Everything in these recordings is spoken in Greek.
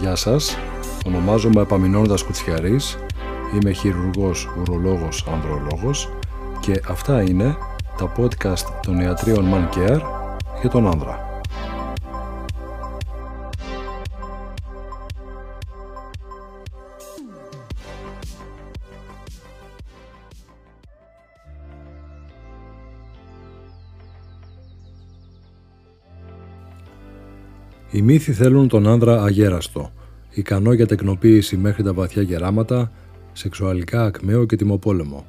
Γεια σας, ονομάζομαι Επαμεινώνδας Κουτσιαρής, είμαι χειρουργός, ουρολόγος, ανδρολόγος και αυτά είναι τα podcast των ιατρίων Mancare για τον άνδρα. Οι μύθοι θέλουν τον άνδρα αγέραστο, ικανό για τεκνοποίηση μέχρι τα βαθιά γεράματα, σεξουαλικά ακμαίο και τιμοπόλεμο.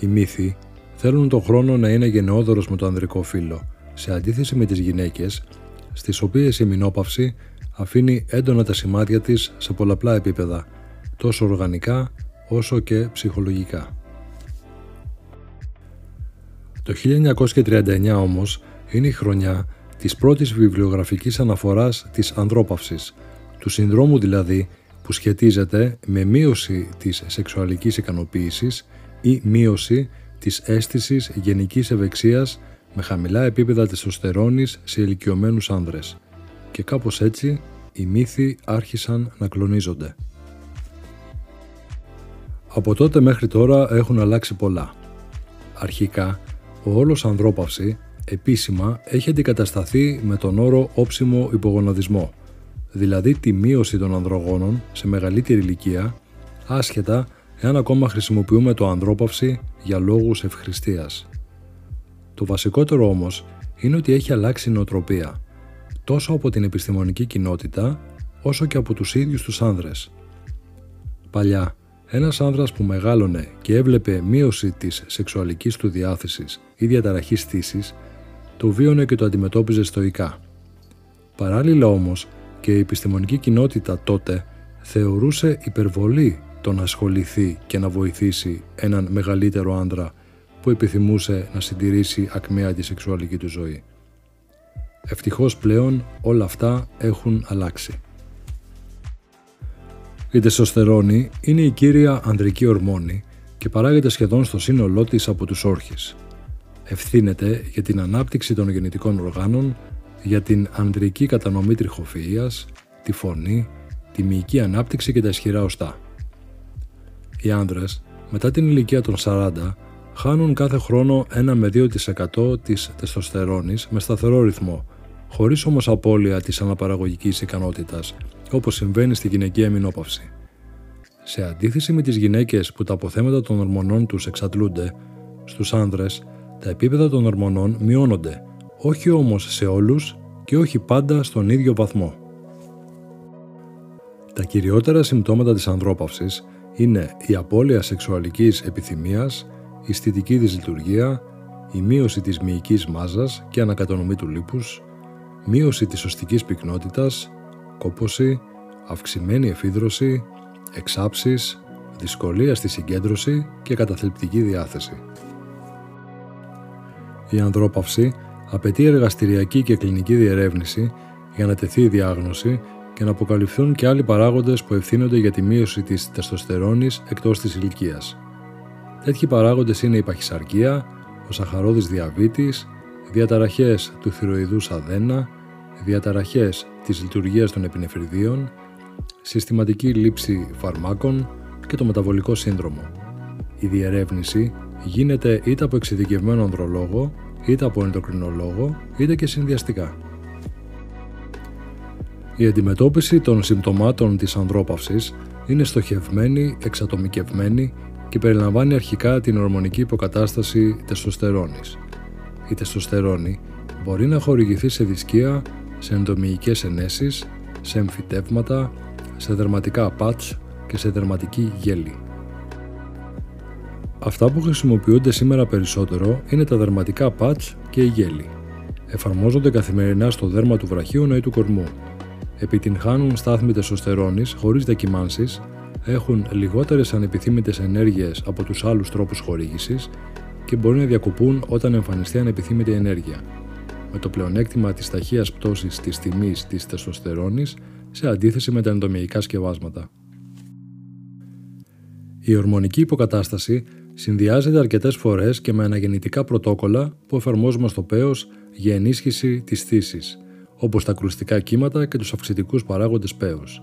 Οι μύθοι θέλουν τον χρόνο να είναι γενναιόδωρος με το ανδρικό φύλο, σε αντίθεση με τις γυναίκες, στις οποίες η μηνόπαυση αφήνει έντονα τα σημάδια της σε πολλαπλά επίπεδα, τόσο οργανικά όσο και ψυχολογικά. Το 1939 όμως είναι η χρονιά της πρώτης βιβλιογραφικής αναφοράς της ανδρόπαυσης, του συνδρόμου δηλαδή που σχετίζεται με μείωση της σεξουαλικής ικανοποίησης ή μείωση της αίσθησης γενικής ευεξίας με χαμηλά επίπεδα τεστοστερόνης σε ηλικιωμένους άνδρες. Και κάπως έτσι οι μύθοι άρχισαν να κλονίζονται. Από τότε μέχρι τώρα έχουν αλλάξει πολλά. Αρχικά, ο όλος ανδρόπαυση επίσημα έχει αντικατασταθεί με τον όρο όψιμο υπογοναδισμό, δηλαδή τη μείωση των ανδρογόνων σε μεγαλύτερη ηλικία, άσχετα εάν ακόμα χρησιμοποιούμε το ανδρόπαυση για λόγους ευχρηστίας. Το βασικότερο όμως είναι ότι έχει αλλάξει η νοοτροπία, τόσο από την επιστημονική κοινότητα, όσο και από τους ίδιους τους άνδρες. Παλιά, ένας άνδρας που μεγάλωνε και έβλεπε μείωση της σεξουαλικής του διάθεσης ή διαταραχής θύσης, το βίωνε και το αντιμετώπιζε στοικά. Παράλληλα όμως και η επιστημονική κοινότητα τότε θεωρούσε υπερβολή το να ασχοληθεί και να βοηθήσει έναν μεγαλύτερο άνδρα που επιθυμούσε να συντηρήσει ακμαία τη σεξουαλική του ζωή. Ευτυχώς πλέον όλα αυτά έχουν αλλάξει. Η τεστοστερόνη είναι η κύρια ανδρική ορμόνη και παράγεται σχεδόν στο σύνολό της από τους όρχες. Ευθύνεται για την ανάπτυξη των γεννητικών οργάνων, για την ανδρική κατανομή τριχοφυΐας, τη φωνή, τη μυϊκή ανάπτυξη και τα ισχυρά οστά. Οι άνδρες, μετά την ηλικία των 40, χάνουν κάθε χρόνο 1 με 2% της τεστοστερόνης με σταθερό ρυθμό, χωρίς όμως απώλεια της αναπαραγωγικής ικανότητας, όπως συμβαίνει στη γυναικεία μηνόπαυση. Σε αντίθεση με τις γυναίκες που τα αποθέματα των ορμονών τους εξαντλούνται, στους άνδρες τα επίπεδα των ορμονών μειώνονται, όχι όμως σε όλους και όχι πάντα στον ίδιο βαθμό. Τα κυριότερα συμπτώματα της ανδρόπαυσης είναι η απώλεια σεξουαλικής επιθυμίας, η αισθητική δυσλειτουργία, η μείωση της μυϊκής μάζας και ανακατανομή του λίπους, μείωση της οστικής πυκνότητας, κόπωση, αυξημένη εφίδρωση, εξάψεις, δυσκολία στη συγκέντρωση και καταθλιπτική διάθεση. Η ανδρόπαυση απαιτεί εργαστηριακή και κλινική διερεύνηση για να τεθεί η διάγνωση και να αποκαλυφθούν και άλλοι παράγοντες που ευθύνονται για τη μείωση της τεστοστερόνης εκτός της ηλικίας. Τέτοιοι παράγοντες είναι η παχυσαρκία, ο σαχαρώδης διαβήτης, διαταραχές του θηροειδούς αδένα, διαταραχές της λειτουργίας των επινεφριδίων, συστηματική λήψη φαρμάκων και το μεταβολικό σύνδρομο. Η διερεύνηση γίνεται είτε από εξειδικευμένο ανδρολόγο, είτε από ενδοκρινολόγο, είτε και συνδυαστικά. Η αντιμετώπιση των συμπτωμάτων της ανδρόπαυσης είναι στοχευμένη, εξατομικευμένη και περιλαμβάνει αρχικά την ορμονική υποκατάσταση τεστοστερόνης. Η τεστοστερόνη μπορεί να χορηγηθεί σε δισκία, σε ενδομυϊκές ενέσεις, σε εμφυτεύματα, σε δερματικά patch και σε δερματική γέλη. Αυτά που χρησιμοποιούνται σήμερα περισσότερο είναι τα δερματικά patch και η γέλη. Εφαρμόζονται καθημερινά στο δέρμα του βραχίωνα ή του κορμού. Επιτυγχάνουν στάθμη τεστοστερόνης χωρίς διακυμάνσεις, έχουν λιγότερες ανεπιθύμητες ενέργειες από τους άλλους τρόπους χορήγησης και μπορεί να διακοπούν όταν εμφανιστεί ανεπιθύμητη ενέργεια, με το πλεονέκτημα της ταχείας πτώσης της τιμής της τεστοστερόνης σε αντίθεση με τα ενδομυϊκά σκευάσματα. Η ορμονική υποκατάσταση συνδυάζεται αρκετές φορές και με αναγεννητικά πρωτόκολλα που εφαρμόζουμε στο πέος για ενίσχυση της θύσης, όπως τα κρουστικά κύματα και τους αυξητικούς παράγοντες πέους.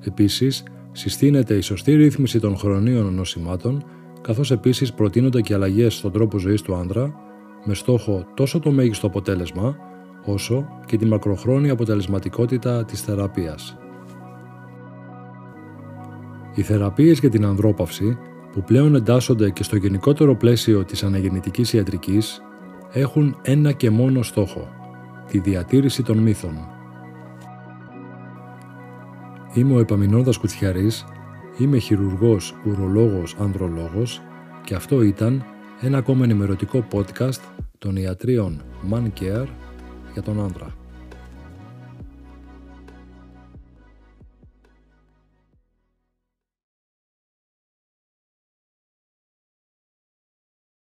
Επίσης, συστήνεται η σωστή ρύθμιση των χρονίων νοσημάτων, καθώς επίσης προτείνονται και αλλαγές στον τρόπο ζωής του άντρα, με στόχο τόσο το μέγιστο αποτέλεσμα, όσο και τη μακροχρόνια αποτελεσματικότητα της θεραπείας. Οι θεραπείες για την ανδρόπαυση, που πλέον εντάσσονται και στο γενικότερο πλαίσιο της αναγεννητικής ιατρικής, έχουν ένα και μόνο στόχο, τη διατήρηση των μύθων. Είμαι ο Επαμεινώνδας Κουτσιαρής, είμαι χειρουργός, ουρολόγος, ανδρολόγος και αυτό ήταν ένα ακόμα ενημερωτικό podcast των ιατρίων Mancare για τον άνδρα.